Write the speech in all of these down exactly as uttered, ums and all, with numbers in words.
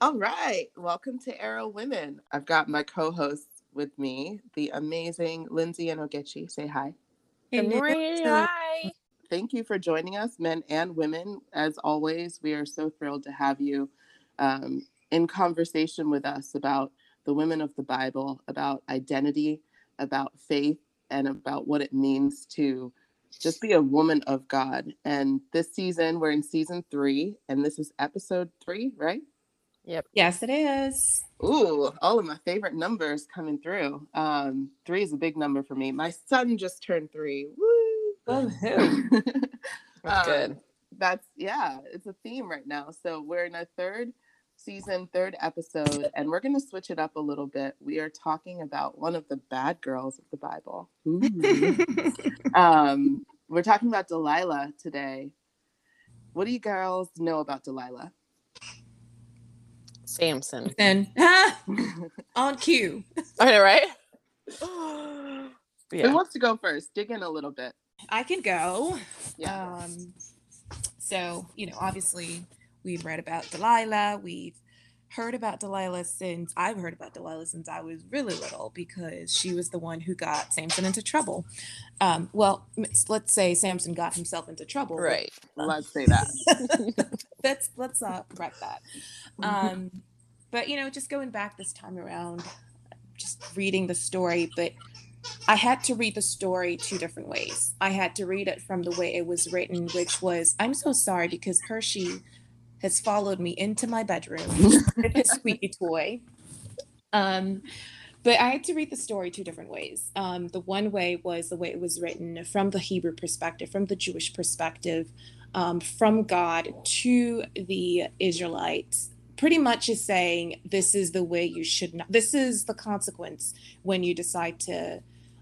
All right. Welcome to Arrow Women. I've got my co-hosts with me, the amazing Lindsay and Ogechi. Say hi. Good morning. Hi. Thank you for joining us, men and women. As always, we are so thrilled to have you um, in conversation with us about the women of the Bible, about identity, about faith, and about what it means to just be a woman of God. And this season, we're in season three, and this is episode three, right? Yep. Yes, it is. Ooh, all of my favorite numbers coming through. Um, three is a big number for me. My son just turned three. Woo! Love him. That's um, good. That's, yeah, it's a theme right now. So we're in our third season, third episode, and we're going to switch it up a little bit. We are talking about one of the bad girls of the Bible. um, we're talking about Delilah today. What do you girls know about Delilah? Samson. Then on cue. Okay, right? Yeah. Who wants to go first? Dig in a little bit. I can go. Yeah. Um, so, you know, obviously we've read about Delilah. We've heard about Delilah since I've heard about Delilah since I was really little, because she was the one who got Samson into trouble. Um, well, let's say Samson got himself into trouble. Right. Let's say that. That's, let's uh, wrap that. Um, but, you know, just going back this time around, just reading the story, but I had to read the story two different ways. I had to read it from the way it was written, which was, I'm so sorry because Hershey has followed me into my bedroom with his squeaky toy. Um, but I had to read the story two different ways. Um, the one way was the way it was written from the Hebrew perspective, from the Jewish perspective, um, from God to the Israelites, pretty much is saying, this is the way you should not, this is the consequence when you decide to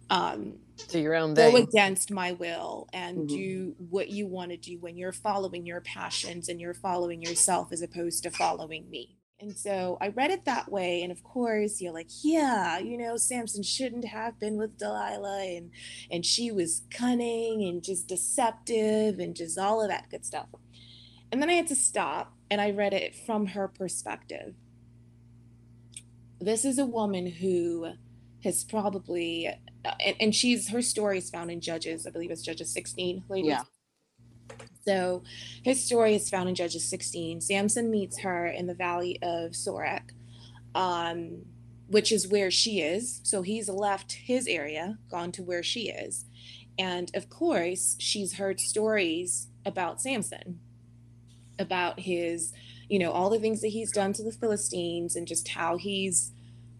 um, do your own thing, go against my will and mm-hmm. do what you want to do when you're following your passions and you're following yourself as opposed to following me. And so I read it that way. And of course, you're like, yeah, you know, Samson shouldn't have been with Delilah. And, and she was cunning and just deceptive and just all of that good stuff. And then I had to stop and I read it from her perspective. This is a woman who has probably, and, and she's, her story is found in Judges. I believe it's Judges sixteen. Ladies. Yeah. So his story is found in Judges sixteen. Samson meets her in the Valley of Sorek, um, which is where she is. So he's left his area, gone to where she is. And of course, she's heard stories about Samson, about his, you know, all the things that he's done to the Philistines and just how he's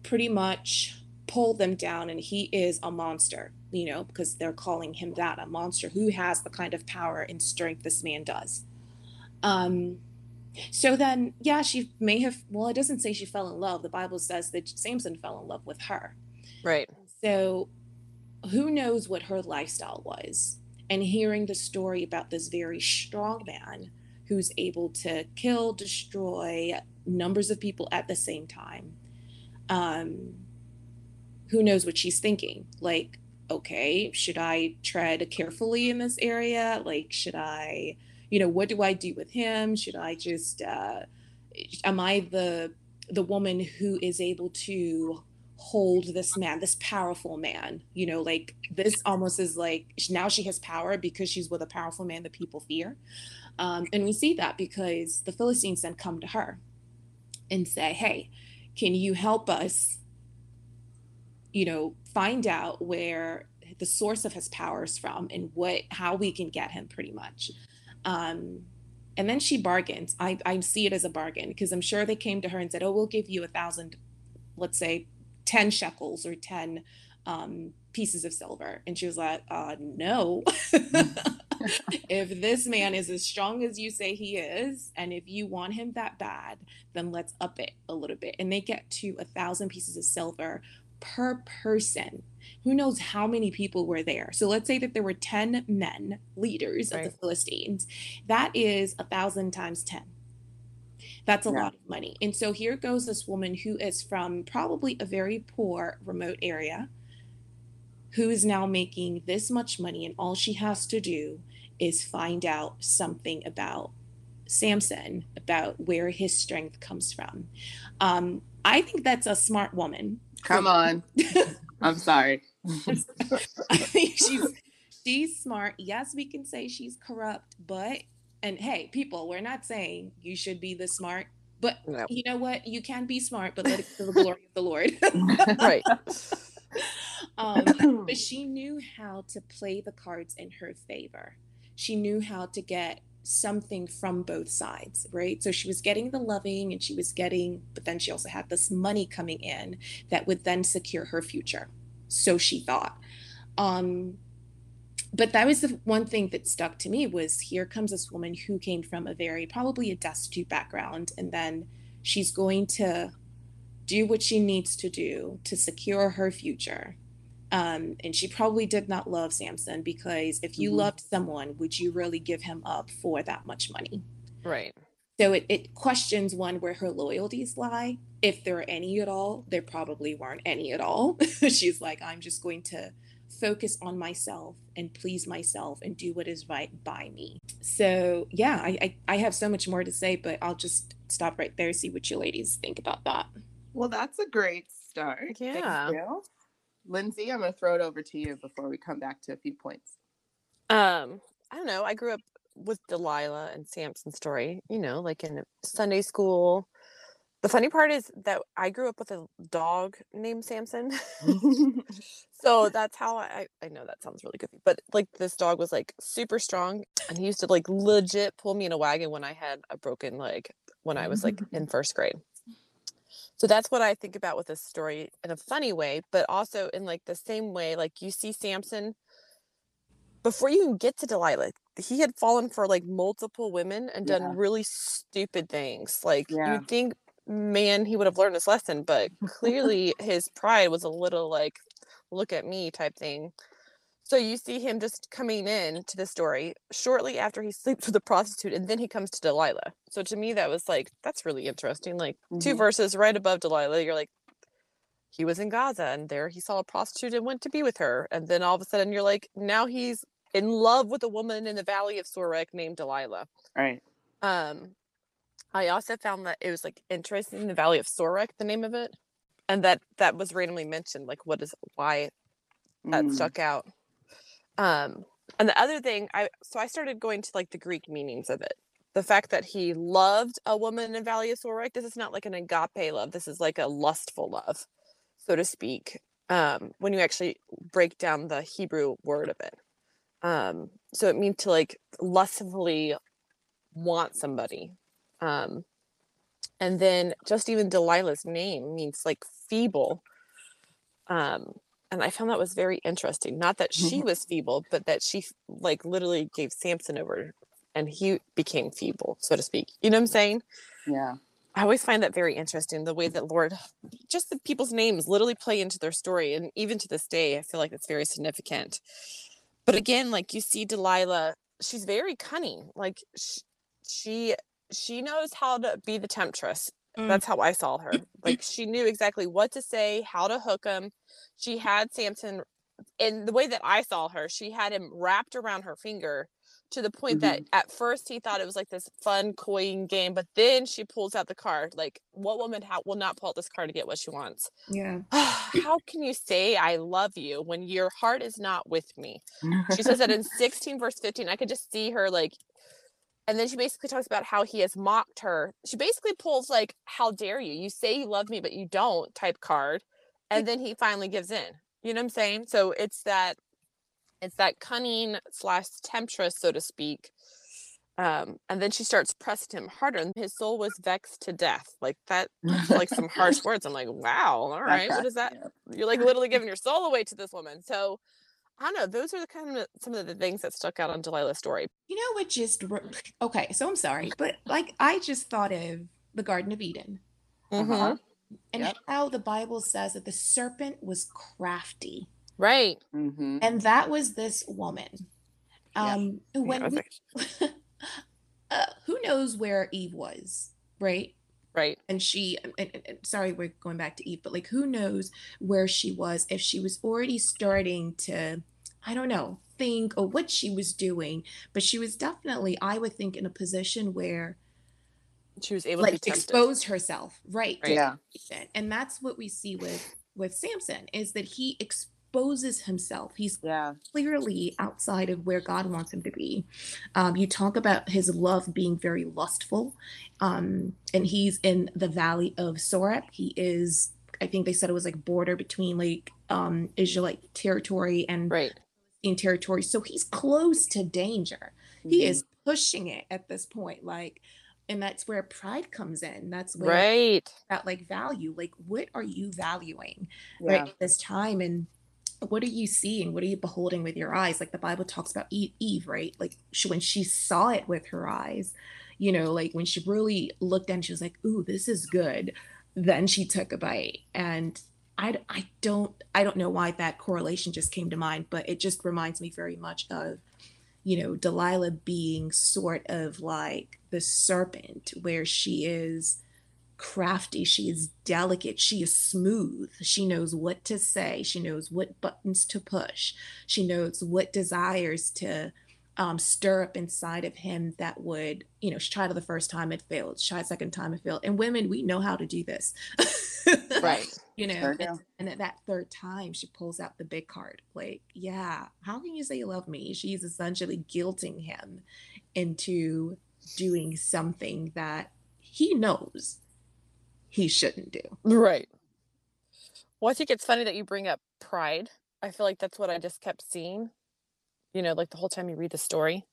pretty much pulled them down. And he is a monster, you know, because they're calling him that, a monster who has the kind of power and strength this man does. Um, so then, yeah, she may have, well, it doesn't say she fell in love. The Bible says that Samson fell in love with her. Right. So who knows what her lifestyle was, and hearing the story about this very strong man who's able to kill, destroy numbers of people at the same time. Um, who knows what she's thinking? Like, okay, should I tread carefully in this area? Like, should I, you know, what do I do with him? Should I just, uh, am I the the woman who is able to hold this man, this powerful man? You know, like this almost is like, now she has power because she's with a powerful man that people fear. Um, and we see that because the Philistines then come to her and say, hey, can you help us, you know, find out where the source of his power is from and what, how we can get him pretty much. Um, and then she bargains. I, I see it as a bargain because I'm sure they came to her and said, oh, we'll give you a thousand, let's say ten shekels or ten um, pieces of silver. And she was like, uh, no, if this man is as strong as you say he is, and if you want him that bad, then let's up it a little bit. And they get to a thousand pieces of silver per person. Who knows how many people were there? So let's say that there were ten men, leaders right. of the Philistines. That is a thousand times ten. That's a yeah. lot of money. And so here goes this woman who is from probably a very poor remote area, who is now making this much money, and all she has to do is find out something about Samson about where his strength comes from. Um, I think that's a smart woman. Come on. I'm sorry. I think she's, she's smart. Yes, we can say she's corrupt, but, and hey, people, we're not saying you should be the smart, but no. You know what? You can be smart, but let it be to the glory of the Lord. Right. Um, but she knew how to play the cards in her favor. She knew how to get something from both sides, right? So she was getting the loving and she was getting, but then she also had this money coming in that would then secure her future. So she thought. Um, but that was the one thing that stuck to me was here comes this woman who came from a very, probably a destitute background. And then she's going to do what she needs to do to secure her future. Um, and she probably did not love Samson, because if you mm-hmm. loved someone, would you really give him up for that much money? Right. So it, it questions one where her loyalties lie. If there are any at all, there probably weren't any at all. She's like, I'm just going to focus on myself and please myself and do what is right by me. So yeah, I, I, I have so much more to say, but I'll just stop right there. See what you ladies think about that. Well, that's a great start. Yeah. Thank you. Lindsay, I'm going to throw it over to you before we come back to a few points. Um, I don't know. I grew up with Delilah and Samson's story, you know, like in Sunday school. The funny part is that I grew up with a dog named Samson. So that's how I, I know that sounds really goofy, but like this dog was like super strong and he used to like legit pull me in a wagon when I had a broken leg when I was like in first grade. So that's what I think about with this story in a funny way, but also in like the same way, like you see Samson before you even get to Delilah, he had fallen for like multiple women and done yeah. really stupid things. Like yeah. you'd think, man, he would have learned his lesson, but clearly his pride was a little like, look at me type thing. So you see him just coming in to the story shortly after he sleeps with a prostitute, and then he comes to Delilah. So to me, that was like, that's really interesting. Like mm-hmm. two verses right above Delilah, you're like, he was in Gaza and there he saw a prostitute and went to be with her. And then all of a sudden you're like, now he's in love with a woman in the Valley of Sorek named Delilah. Right. Um, I also found that it was like interesting, the Valley of Sorek, the name of it. And that, that was randomly mentioned. Like what is, why that mm. stuck out. Um, and the other thing, I so I started going to like the Greek meanings of it. The fact that he loved a woman in Valley of Sorek, this is not like an agape love. This is like a lustful love, so to speak, um, when you actually break down the Hebrew word of it. Um, so it means to like lustfully want somebody. Um, and then just even Delilah's name means like feeble. Um And I found that was very interesting. Not that she was feeble, but that she like literally gave Samson over and he became feeble, so to speak. You know what I'm saying? Yeah. I always find that very interesting, the way that Lord, just the people's names literally play into their story. And even to this day, I feel like it's very significant. But again, like you see Delilah, she's very cunning. Like she, she, she knows how to be the temptress. That's how I saw her. Like she knew exactly what to say, how to hook him. She had Samson, and the way that I saw her, she had him wrapped around her finger to the point mm-hmm. that at first he thought it was like this fun coin game, but then she pulls out the card. Like what woman ha- will not pull out this card to get what she wants? Yeah. How can you say I love you when your heart is not with me? She says that in sixteen verse fifteen, I could just see her like. And then she basically talks about how he has mocked her. She basically pulls like, how dare you? You say you love me, but you don't type card. And then he finally gives in. You know what I'm saying? So it's that, it's that cunning slash temptress, so to speak. Um, and then she starts pressing him harder and his soul was vexed to death. Like that, like some harsh words. I'm like, wow. All right. What is that? You're like literally giving your soul away to this woman. So I don't know. Those are the kind of some of the things that stuck out on Delilah's story. You know what just, okay, so I'm sorry, but like I just thought of the Garden of Eden mm-hmm. uh-huh. and yep. how the Bible says that the serpent was crafty. Right. Mm-hmm. And that was this woman. Um, yeah. when yeah, we, uh, who knows where Eve was, right? Right. And she, and, and, sorry, we're going back to Eve, but like, who knows where she was, if she was already starting to I don't know, think or what she was doing, but she was definitely, I would think, in a position where she was able like, to expose herself. Right. right. Yeah. And that's what we see with, with Samson, is that he exposes himself. He's yeah. clearly outside of where God wants him to be. Um, you talk about his love being very lustful. Um, and he's in the Valley of Sorek. He is, I think they said it was like border between like um, Israelite territory and right. in territory. So he's close to danger. Mm-hmm. He is pushing it at this point. Like, and that's where pride comes in. That's where right. that like value, like what are you valuing yeah. right at this time? And what are you seeing? What are you beholding with your eyes? Like the Bible talks about Eve, Eve right? Like she, when she saw it with her eyes, you know, like when she really looked and she was like, ooh, this is good. Then she took a bite. And I, I don't, I don't know why that correlation just came to mind, but it just reminds me very much of, you know, Delilah being sort of like the serpent, where she is crafty, she is delicate, she is smooth, she knows what to say, she knows what buttons to push, she knows what desires to um, stir up inside of him that would, you know, she tried it the first time, it failed, she tried the second time, it failed. And women, we know how to do this. Right. You know, and, and at that third time, she pulls out the big card. Like, yeah, how can you say you love me? She's essentially guilting him into doing something that he knows he shouldn't do. Right. Well, I think it's funny that you bring up pride. I feel like that's what I just kept seeing, you know, like the whole time you read the story.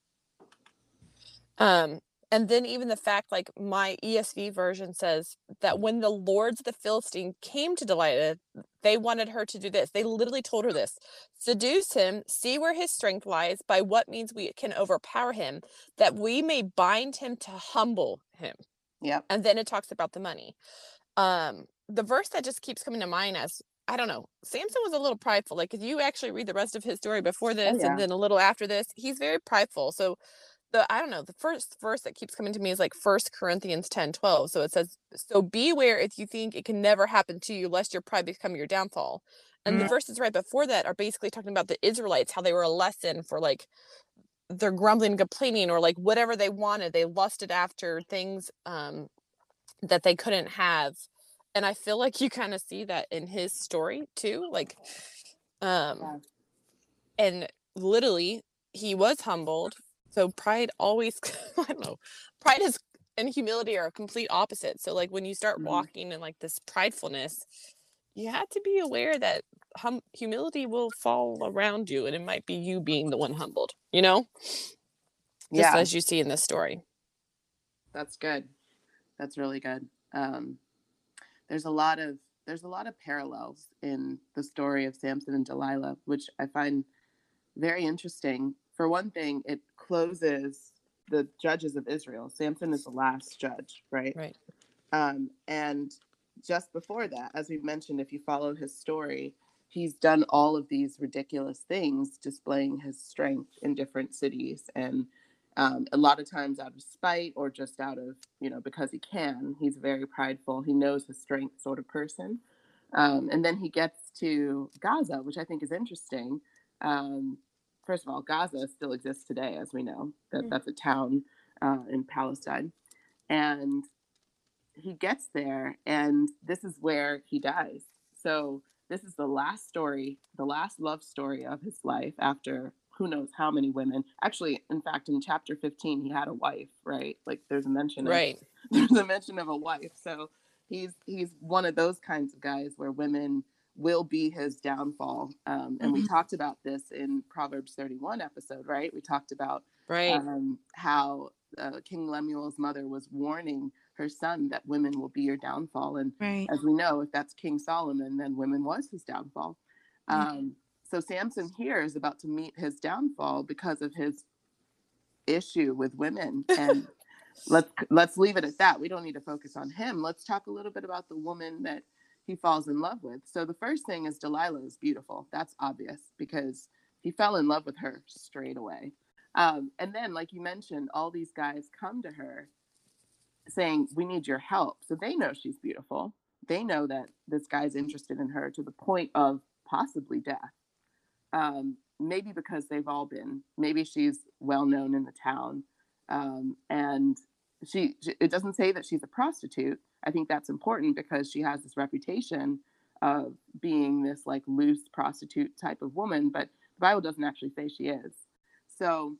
Um, And then even the fact, like my E S V version says that when the lords of the Philistine came to Delilah, they wanted her to do this. They literally told her this: seduce him, see where his strength lies, by what means we can overpower him, that we may bind him to humble him. Yeah. And then it talks about the money. Um, the verse that just keeps coming to mind as, I don't know, Samson was a little prideful. Like if you actually read the rest of his story before this oh, yeah. and then a little after this, he's very prideful. So The, I don't know, the first verse that keeps coming to me is like First Corinthians ten twelve. So it says, so beware if you think it can never happen to you, lest your pride become your downfall. And mm-hmm. the verses right before that are basically talking about the Israelites, how they were a lesson for like their grumbling, complaining, or like whatever they wanted. They lusted after things um, that they couldn't have. And I feel like you kind of see that in his story too. Like, um, yeah. and literally he was humbled. So pride always, I don't know, pride is and humility are complete opposites. So like when you start mm-hmm. walking in like this pridefulness, you have to be aware that hum- humility will fall around you, and it might be you being the one humbled, you know? Just yeah. as you see in this story. That's good. That's really good. Um, there's a lot of, there's a lot of parallels in the story of Samson and Delilah, which I find very interesting. For one thing, it closes the judges of Israel. Samson is the last judge, right? Right. Um, and just before that, as we've mentioned, if you follow his story, he's done all of these ridiculous things, displaying his strength in different cities. And um, a lot of times out of spite or just out of, you know, because he can, he's very prideful. He knows his strength sort of person. Um, and then he gets to Gaza, which I think is interesting. Um, First of all, Gaza still exists today, as we know. That that's a town uh, in Palestine. And he gets there, and this is where he dies. So this is the last story, the last love story of his life after who knows how many women. Actually, in fact, in chapter fifteen, he had a wife, right? Like there's a mention of, right. there's a mention of a wife. So he's he's one of those kinds of guys where women will be his downfall. Um, and mm-hmm. we talked about this in Proverbs thirty-one episode, right? We talked about right. um, how uh, King Lemuel's mother was warning her son that women will be your downfall. And right. as we know, if that's King Solomon, then women was his downfall. Um, mm-hmm. So Samson here is about to meet his downfall because of his issue with women. And let's, let's leave it at that. We don't need to focus on him. Let's talk a little bit about the woman that he falls in love with. So the first thing is Delilah is beautiful. That's obvious because he fell in love with her straight away. Um, and then, like you mentioned, all these guys come to her saying, we need your help. So they know she's beautiful. They know that this guy's interested in her to the point of possibly death. Um, maybe because they've all been. Maybe she's well known in the town. Um, and she, she, it doesn't say that she's a prostitute. I think that's important because she has this reputation of being this like loose prostitute type of woman, but the Bible doesn't actually say she is. So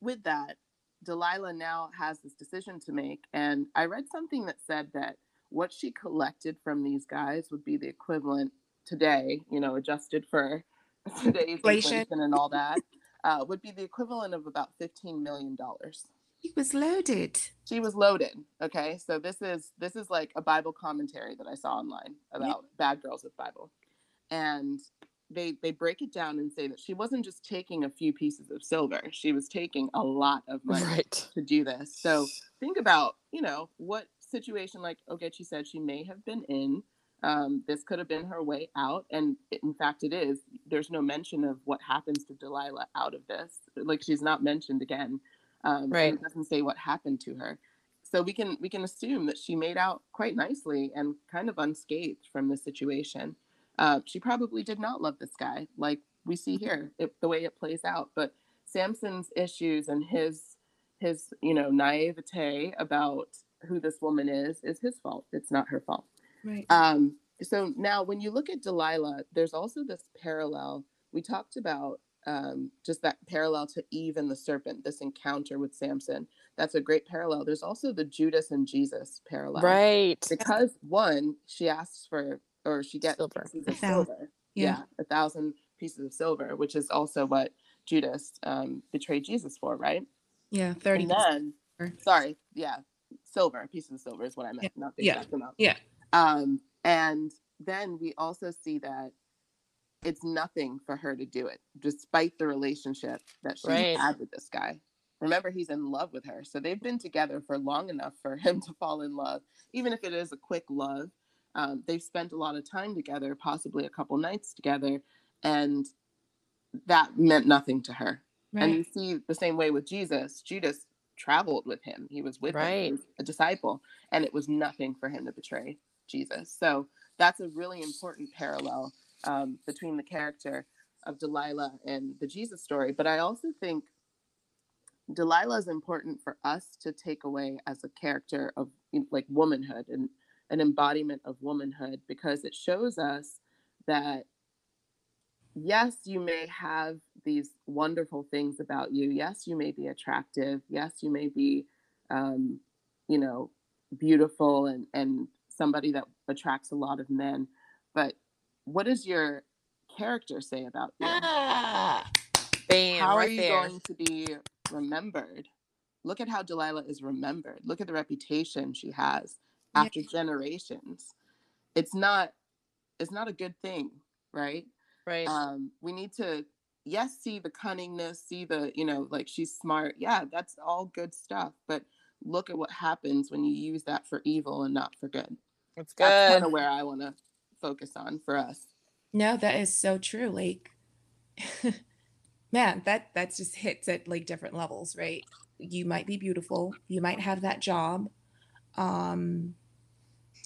with that, Delilah now has this decision to make. And I read something that said that what she collected from these guys would be the equivalent today, you know, adjusted for today's inflation and all that, uh, would be the equivalent of about fifteen million dollars. She was loaded. She was loaded. Okay. So this is, this is like a Bible commentary that I saw online about yeah. bad girls with Bible. And they, they break it down and say that she wasn't just taking a few pieces of silver. She was taking a lot of money right. to do this. So think about, you know, what situation, like Ogechi said, she may have been in. Um, this could have been her way out. And it, in fact, it is. There's no mention of what happens to Delilah out of this. Like, she's not mentioned again. Um, right. And it doesn't say what happened to her. So we can we can assume that she made out quite nicely and kind of unscathed from the situation. Uh, she probably did not love this guy, like we see here, it, the way it plays out. But Samson's issues and his his you know naivete about who this woman is is his fault. It's not her fault. Right. Um, so now, when you look at Delilah, there's also this parallel we talked about. Um, just that parallel to Eve and the serpent, this encounter with Samson. That's a great parallel. There's also the Judas and Jesus parallel. Right. Because one, she asks for, or she gets silver. pieces of silver. Yeah. yeah, a thousand pieces of silver, which is also what Judas um, betrayed Jesus for, right? Yeah, thirty. And then, sorry, yeah, silver, pieces of silver is what I meant, yeah. not the exact yeah. amount. Yeah. Um, and then we also see that it's nothing for her to do it, despite the relationship that she right. had with this guy. Remember, he's in love with her. So they've been together for long enough for him to fall in love, even if it is a quick love. Um, they've spent a lot of time together, possibly a couple nights together, and that meant nothing to her. Right. And you see the same way with Jesus. Judas traveled with him. He was with right. him, he was a disciple, and it was nothing for him to betray Jesus. So that's a really important parallel Um, between the character of Delilah and the Jesus story. But I also think Delilah is important for us to take away as a character of like womanhood and an embodiment of womanhood, because it shows us that, yes, you may have these wonderful things about you. Yes, you may be attractive. Yes, you may be, um, you know, beautiful and, and somebody that attracts a lot of men. But what does your character say about you? Ah, bam, how right are you there. going to be remembered? Look at how Delilah is remembered. Look at the reputation she has after yeah. generations. It's not, it's not a good thing, right? Right. Um, we need to, yes, see the cunningness, see the, you know, like she's smart. Yeah, that's all good stuff. But look at what happens when you use that for evil and not for good. That's good. That's kind of where I want to focus on for us. No, that is so true. Like, man, that that's just hits at like different levels, right? You might be beautiful, you might have that job, um,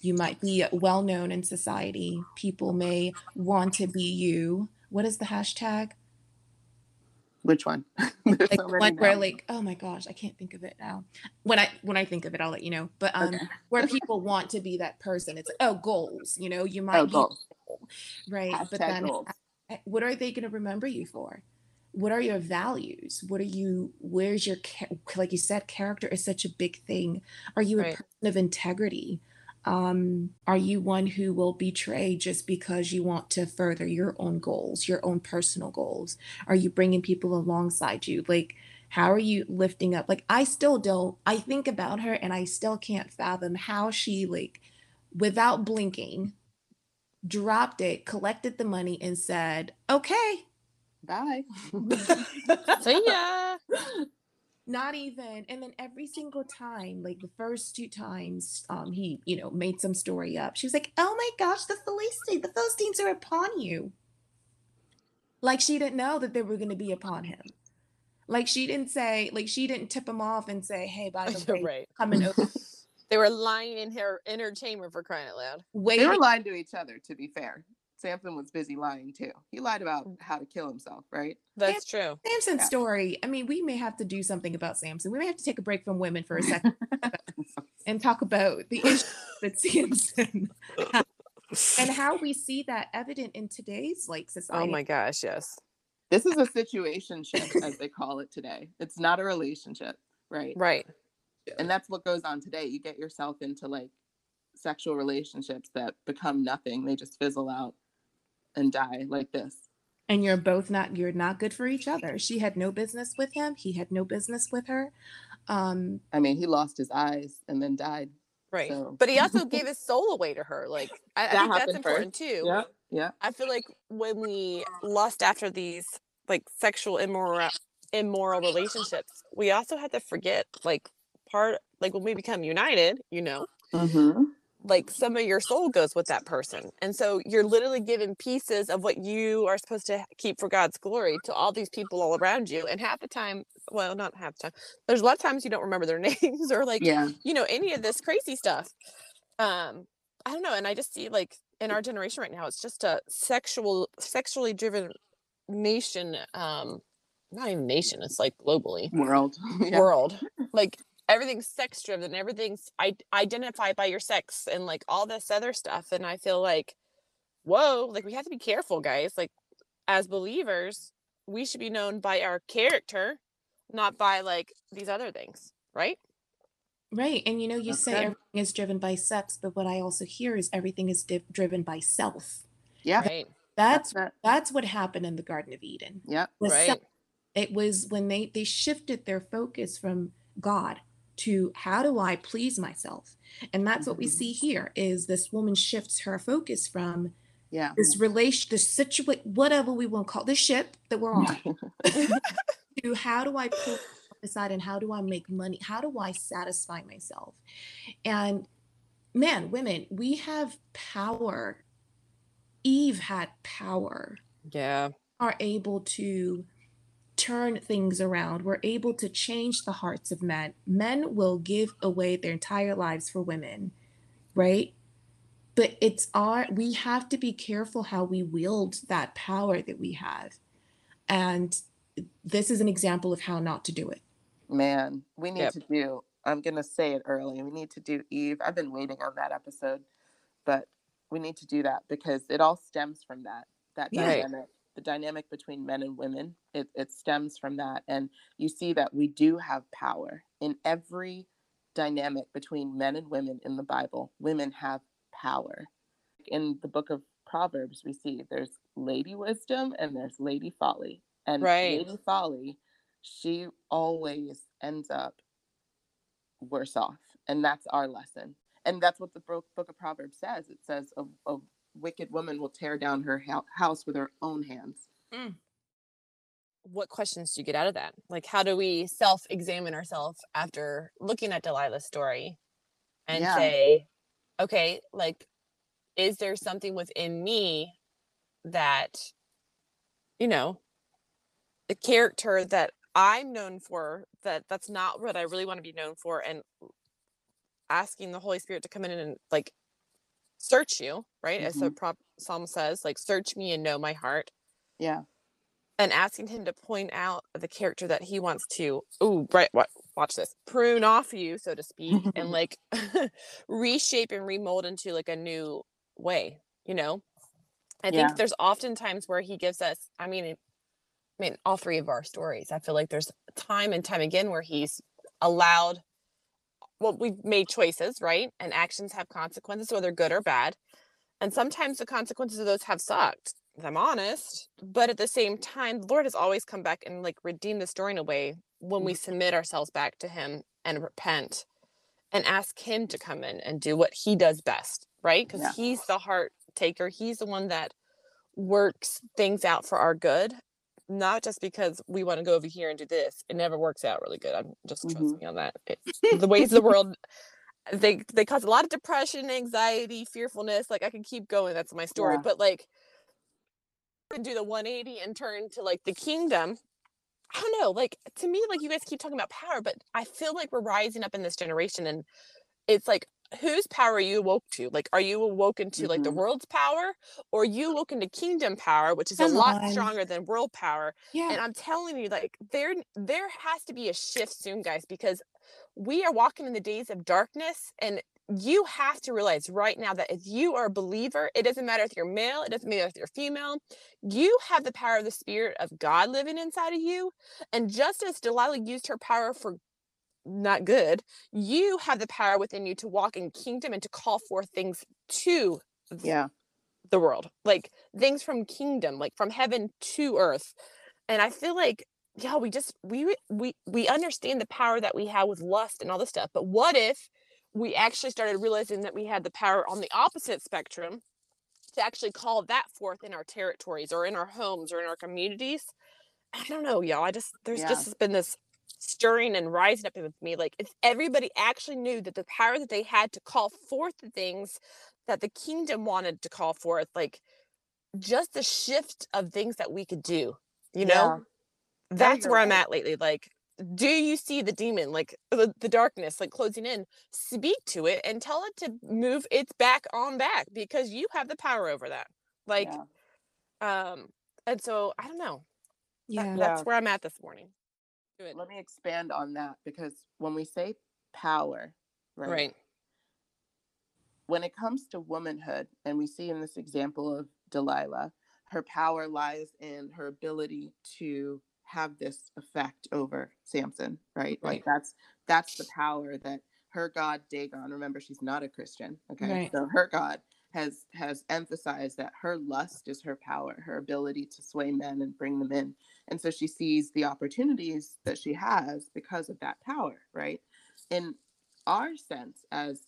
you might be well known in society. People may want to be you. What is the hashtag? Which one? Like so one where, like, oh my gosh, I can't think of it now. When I when I think of it, I'll let you know. But um, okay. where people want to be that person, it's like, oh, goals. You know, you might oh, be goals. right, hashtag but then goals. What are they going to remember you for? What are your values? What are you? Where's your like you said, character is such a big thing. Are you right. a person of integrity? Um, are you one who will betray just because you want to further your own goals, your own personal goals? Are you bringing people alongside you? Like, how are you lifting up? Like, I still don't, I think about her and I still can't fathom how she, like, without blinking, dropped it, collected the money and said, okay, bye. See ya. Not even. And then every single time, like the first two times um, he, you know, made some story up. She was like, oh my gosh, the Philistines, the Philistines are upon you. Like she didn't know that they were going to be upon him. Like she didn't say, like she didn't tip him off and say, hey, by the way, right. coming over. They were lying in her inner chamber for crying out loud. Wait, they were lying to each other, to be fair. Samson was busy lying too. He lied about how to kill himself, right? That's Sam- true. Samson's yeah. story. I mean, we may have to do something about Samson. We may have to take a break from women for a second and talk about the issue with Samson and how we see that evident in today's like society. Oh my gosh, yes. This is a situationship, as they call it today. It's not a relationship, right? Right. And that's what goes on today. You get yourself into like sexual relationships that become nothing. They just fizzle out and die like this. And you're both not, you're not good for each other. She had no business with him. He had no business with her. Um, I mean, he lost his eyes and then died. Right. So. But he also gave his soul away to her. Like, I, I think that's important first. too. Yeah. Yeah. I feel like when we lust after these like sexual immoral, immoral relationships, we also have to forget like part, like when we become united, you know, mm-hmm. like some of your soul goes with that person. And so you're literally given pieces of what you are supposed to keep for God's glory to all these people all around you. And half the time, well, not half the time, there's a lot of times you don't remember their names or like, yeah. you know, any of this crazy stuff. Um, I don't know. And I just see like in our generation right now, it's just a sexual, sexually driven nation. Um, not even nation. It's like globally. World. Yeah. World. Like everything's sex driven. Everything's I- identified by your sex and like all this other stuff. And I feel like, whoa, like we have to be careful, guys. Like as believers, we should be known by our character, not by like these other things. Right. Right. And, you know, you okay. say everything is driven by sex, but what I also hear is everything is di- driven by self. Yeah. Right. That's, that's, that's what happened in the Garden of Eden. Yeah. Right. Self. It was when they, they shifted their focus from God to how do I please myself? And that's mm-hmm. what we see here is this woman shifts her focus from yeah. this relation, this situation, whatever we want to call this ship that we're on to how do I please aside and how do I make money? How do I satisfy myself? And man, women, we have power. Eve had power. Yeah. We are able to turn things around. We're able to change the hearts of men. Men will give away their entire lives for women, right? But it's our, we have to be careful how we wield that power that we have. And this is an example of how not to do it. Man, we need yep. to do, I'm going to say it early, we need to do Eve. I've been waiting on that episode, but we need to do that because it all stems from that, that right. dynamic, the dynamic between men and women. It, it stems from that. And you see that we do have power in every dynamic between men and women in the Bible. Women have power. In the book of Proverbs, we see there's lady wisdom and there's lady folly. And right. lady folly, she always ends up worse off. And that's our lesson. And that's what the book of Proverbs says. It says a, a wicked woman will tear down her house with her own hands. Mm. What questions do you get out of that? Like, how do we self-examine ourselves after looking at Delilah's story and yeah. say, okay, like, is there something within me that, you know, the character that I'm known for, that that's not what I really want to be known for, and asking the Holy Spirit to come in and like search you, right? Mm-hmm. As the prop- Psalm says, like, search me and know my heart. Yeah. And asking him to point out the character that he wants to, ooh, right, what, watch this, prune off you, so to speak, and like reshape and remold into like a new way, you know? I yeah. think there's often times where he gives us, I mean, I mean, all three of our stories, I feel like there's time and time again where he's allowed, well, we've made choices, right? And actions have consequences, whether good or bad. And sometimes the consequences of those have sucked, if I'm honest. But at the same time, the Lord has always come back and like redeemed the story in a way when we submit ourselves back to him and repent and ask him to come in and do what he does best, right? Because yeah. he's the heart taker. He's the one that works things out for our good. Not just because we want to go over here and do this. It never works out really good. I'm just trust mm-hmm. me on that. It's, the ways of the world, they they cause a lot of depression, anxiety, fearfulness. Like I can keep going. That's my story. Yeah. But like do the one eighty and turn to like the kingdom. I don't know. Like to me, like you guys keep talking about power, but I feel like we're rising up in this generation and it's like whose power are you awoke to? Like, are you awoken to mm-hmm. like the world's power, or are you awoken to kingdom power, which is Come a lot on. stronger than world power? Yeah. And I'm telling you, like, there there has to be a shift soon, guys, because we are walking in the days of darkness, and you have to realize right now that if you are a believer, it doesn't matter if you're male, it doesn't matter if you're female, you have the power of the Spirit of God living inside of you. And just as Delilah used her power for not good, you have the power within you to walk in kingdom and to call forth things to yeah. the world, like things from kingdom, like from heaven to earth. And I feel like, yeah, we just, we, we, we understand the power that we have with lust and all this stuff. But what if we actually started realizing that we had the power on the opposite spectrum to actually call that forth in our territories or in our homes or in our communities? I don't know, y'all. I just, there's yeah. just been this stirring and rising up with me. Like, if everybody actually knew that the power that they had to call forth the things that the kingdom wanted to call forth, like just the shift of things that we could do, you yeah. know, that's where right. I'm at lately. Like, do you see the demon, like the, the darkness, like closing in? Speak to it and tell it to move its back on back, because you have the power over that. Like, yeah. um, and so I don't know. Yeah, that, that's where I'm at this morning. Let me expand on that, because when we say power, right, right. when it comes to womanhood, and we see in this example of Delilah, her power lies in her ability to have this effect over Samson, right? Right. Like that's that's the power that her god Dagon, remember, she's not a Christian, okay? Right. So her god has has emphasized that her lust is her power, her ability to sway men and bring them in. And so she sees the opportunities that she has because of that power, right? In our sense, as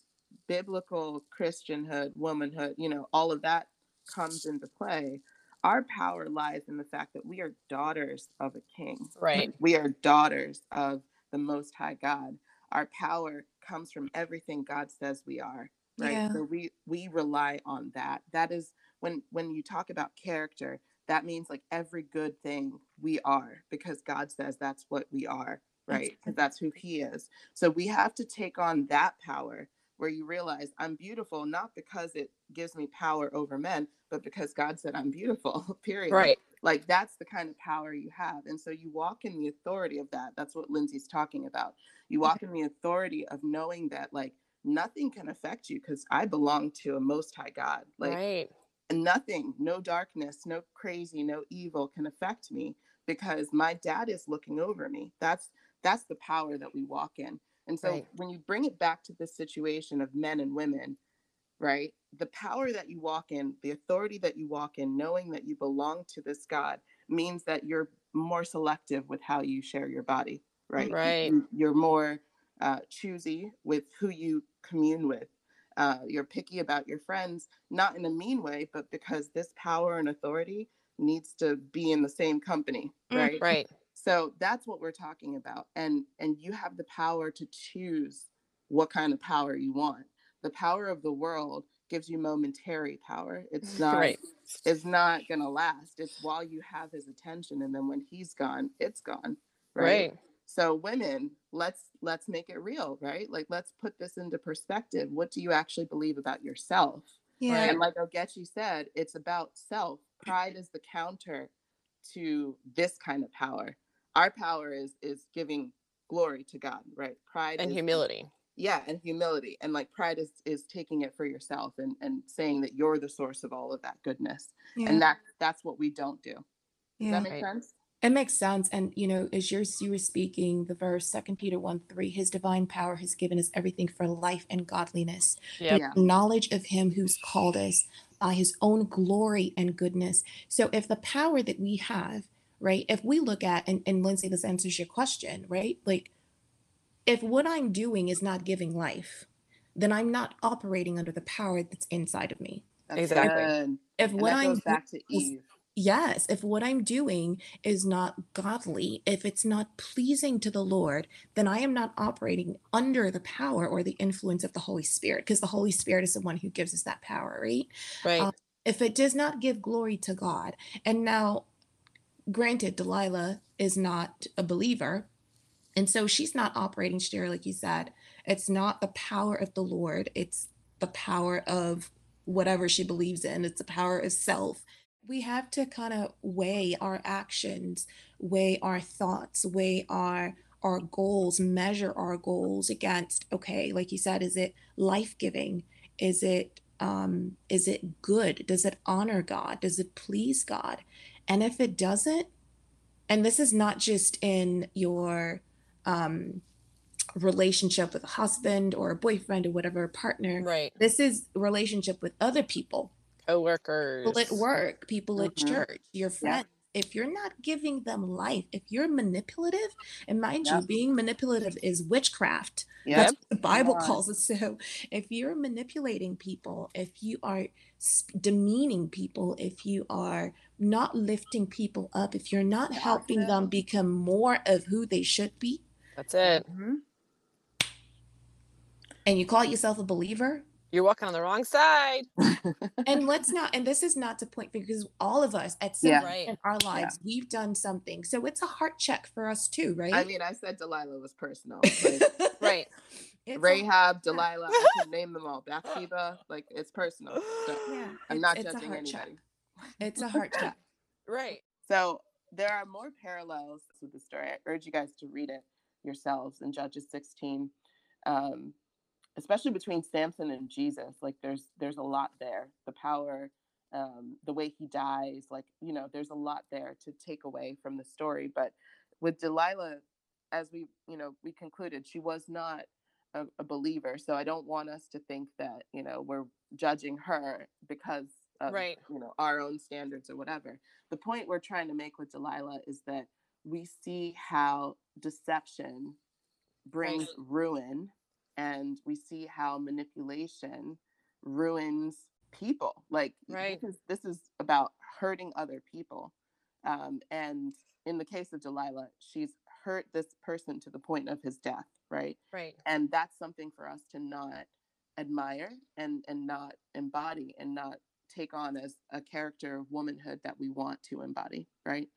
biblical Christianhood, womanhood, you know, all of that comes into play. Our power lies in the fact that we are daughters of a king. Right. We are daughters of the Most High God. Our power comes from everything God says we are. Right. Yeah. So we, we rely on that. That is when, when you talk about character, that means like every good thing we are, because God says that's what we are, right? Because that's who he is. So we have to take on that power, where you realize I'm beautiful, not because it gives me power over men, but because God said I'm beautiful, period. Right. Like that's the kind of power you have. And so you walk in the authority of that. That's what Lindsay's talking about. You walk in the authority of knowing that like nothing can affect you, because I belong to a Most High God. Like right. nothing, no darkness, no crazy, no evil can affect me, because my dad is looking over me. That's, that's the power that we walk in. And so right. when you bring it back to this situation of men and women, right, the power that you walk in, the authority that you walk in, knowing that you belong to this God, means that you're more selective with how you share your body, right? Right. You're more uh, choosy with who you commune with. Uh, you're picky about your friends, not in a mean way, but because this power and authority needs to be in the same company, right? Mm, right. So that's what we're talking about. And, and you have the power to choose what kind of power you want. The power of the world gives you momentary power. It's not, right. it's not going to last. It's while you have his attention. And then when he's gone, it's gone. Right. Right. So women, let's, let's make it real, right? Like, let's put this into perspective. What do you actually believe about yourself? Yeah. Right? And like Ogechi said, it's about self. Pride is the counter to this kind of power. Our power is is giving glory to God, right? Pride and is, humility. Yeah, and humility. And like pride is is taking it for yourself and, and saying that you're the source of all of that goodness. Yeah. And that that's what we don't do. Does yeah. that make right. sense? It makes sense. And, you know, as you're, you were speaking, the verse, Second Peter one three, his divine power has given us everything for life and godliness. Yeah. The knowledge of him who's called us by his own glory and goodness. So if the power that we have, right, if we look at, and, and Lindsay, this answers your question, right? Like, if what I'm doing is not giving life, then I'm not operating under the power that's inside of me. That's exactly. Good. If and what that goes I'm back to Eve. Yes. If what I'm doing is not godly, if it's not pleasing to the Lord, then I am not operating under the power or the influence of the Holy Spirit, because the Holy Spirit is the one who gives us that power, right? Right. Um, if it does not give glory to God, and now, granted, Delilah is not a believer, And so she's not operating share, like you said. It's not the power of the Lord. It's the power of whatever she believes in. It's the power of self. We have to kind of weigh our actions, weigh our thoughts, weigh our our goals, measure our goals against, okay, like you said, is it life-giving? Is it um, is it good? Does it honor God? Does it please God? And if it doesn't, and this is not just in your um, relationship with a husband or a boyfriend or whatever partner, right? This is relationship with other people. Co-workers. People at work, people mm-hmm. at church, your friends. Yeah. If you're not giving them life, if you're manipulative, and mind yep. you, being manipulative is witchcraft. Yep. That's what the Bible yeah. calls it. So if you're manipulating people, if you are demeaning people, if you are not lifting people up, if you're not that's helping it. them become more of who they should be. That's it. Mm-hmm. And you call yourself a believer. You're walking on the wrong side. And let's not, and this is not to point fingers, because all of us at some yeah. point in our lives, yeah. we've done something. So it's a heart check for us too, right? I mean, I said Delilah was personal. Like, right. It's Rahab, Delilah, I can name them all. Bathsheba, like it's personal. So yeah, I'm it's, not it's judging anybody. Check. It's a heart check. Right. So there are more parallels to the story. I urge you guys to read it yourselves in Judges sixteen. Um, Especially between Samson and Jesus, like there's there's a lot there. The power, um, the way he dies, like, you know, there's a lot there to take away from the story. But with Delilah, as we, you know, we concluded, she was not a, a believer. So I don't want us to think that, you know, we're judging her because of, right. you know, our own standards or whatever. The point we're trying to make with Delilah is that we see how deception brings right. ruin. And we see how manipulation ruins people. Like, right. this, is, this is about hurting other people. Um, and in the case of Delilah, she's hurt this person to the point of his death, right? Right. And that's something for us to not admire and, and not embody and not take on as a character of womanhood that we want to embody, right?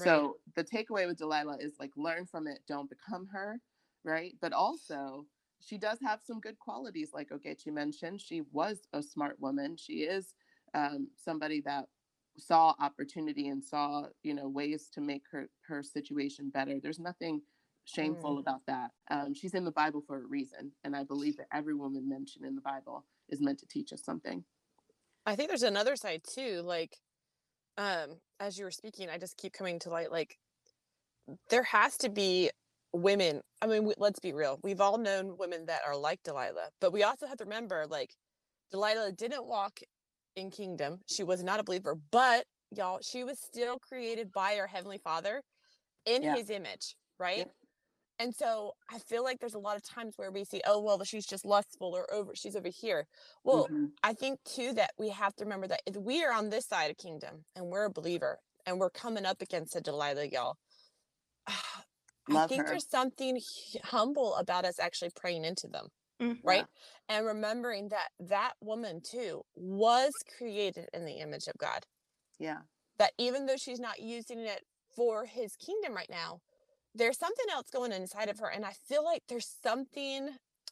right? So the takeaway with Delilah is like, learn from it, don't become her, right? But also, she does have some good qualities, like Ogechi mentioned. She was a smart woman. She is um, somebody that saw opportunity and saw, you know, ways to make her, her situation better. There's nothing shameful mm. about that. Um, she's in the Bible for a reason. And I believe that every woman mentioned in the Bible is meant to teach us something. I think there's another side too. Like, um, as you were speaking, I just keep coming to light, like there has to be women, I mean, we, let's be real. We've all known women that are like Delilah, but we also have to remember, like, Delilah didn't walk in kingdom. She was not a believer, but y'all, she was still created by our Heavenly Father in yeah. his image, right? Yeah. And so I feel like there's a lot of times where we see, oh, well, she's just lustful or over, she's over here. Well, mm-hmm. I think too that we have to remember that if we are on this side of kingdom and we're a believer and we're coming up against a Delilah, y'all. Love I think her. There's something humble about us actually praying into them, mm-hmm. right? And remembering that that woman too was created in the image of God. Yeah. That even though she's not using it for his kingdom right now, there's something else going inside of her. And I feel like there's something,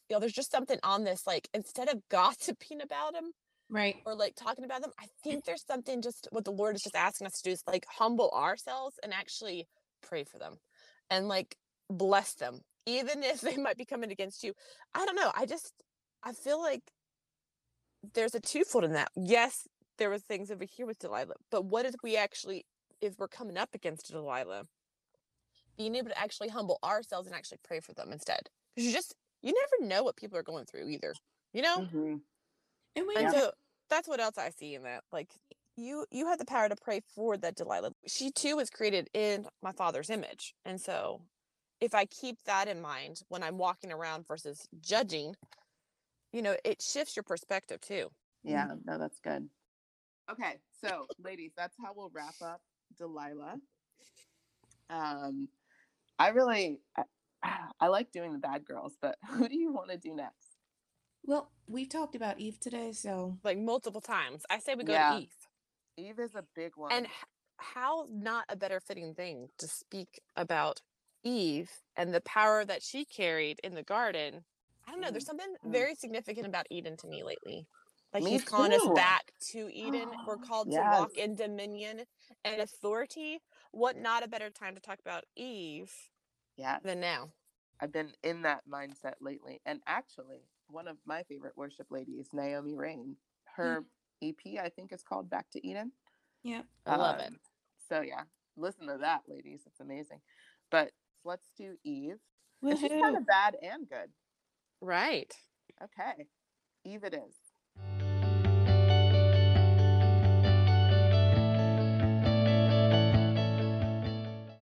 you know, there's just something on this, like instead of gossiping about him, right, or like talking about them, I think there's something just what the Lord is just asking us to do is like humble ourselves and actually pray for them. And like bless them, even if they might be coming against you. I don't know. I just, I feel like there's a twofold in that. Yes, there was things over here with Delilah, but what if we actually, if we're coming up against Delilah, being able to actually humble ourselves and actually pray for them instead? Because you just, you never know what people are going through either, you know? Mm-hmm. And, we, and yeah. so that's what else I see in that. Like you, you have the power to pray for that Delilah. She too was created in my Father's image. And so if I keep that in mind when I'm walking around versus judging, you know, it shifts your perspective too. Yeah, no, that's good. Okay. So ladies, that's how we'll wrap up Delilah. Um, I really, I, I like doing the bad girls, but who do you want to do next? Well, we've talked about Eve today. So like multiple times, I say we go yeah. to Eve. Eve is a big one. And how not a better fitting thing to speak about Eve and the power that she carried in the garden, I don't know, there's something very significant about Eden to me lately. Like me he's too. calling us back to Eden. Oh, we're called yes. to walk in dominion and authority. What not a better time to talk about Eve yeah. than now. I've been in that mindset lately. And actually, one of my favorite worship ladies, Naomi Rain, her mm-hmm. E P, I think, is called Back to Eden. Yeah. I um, love it. So yeah, listen to that, ladies. It's amazing. But let's do Eve. Woo-hoo. She's kind of bad and good. Right. Okay. Eve it is.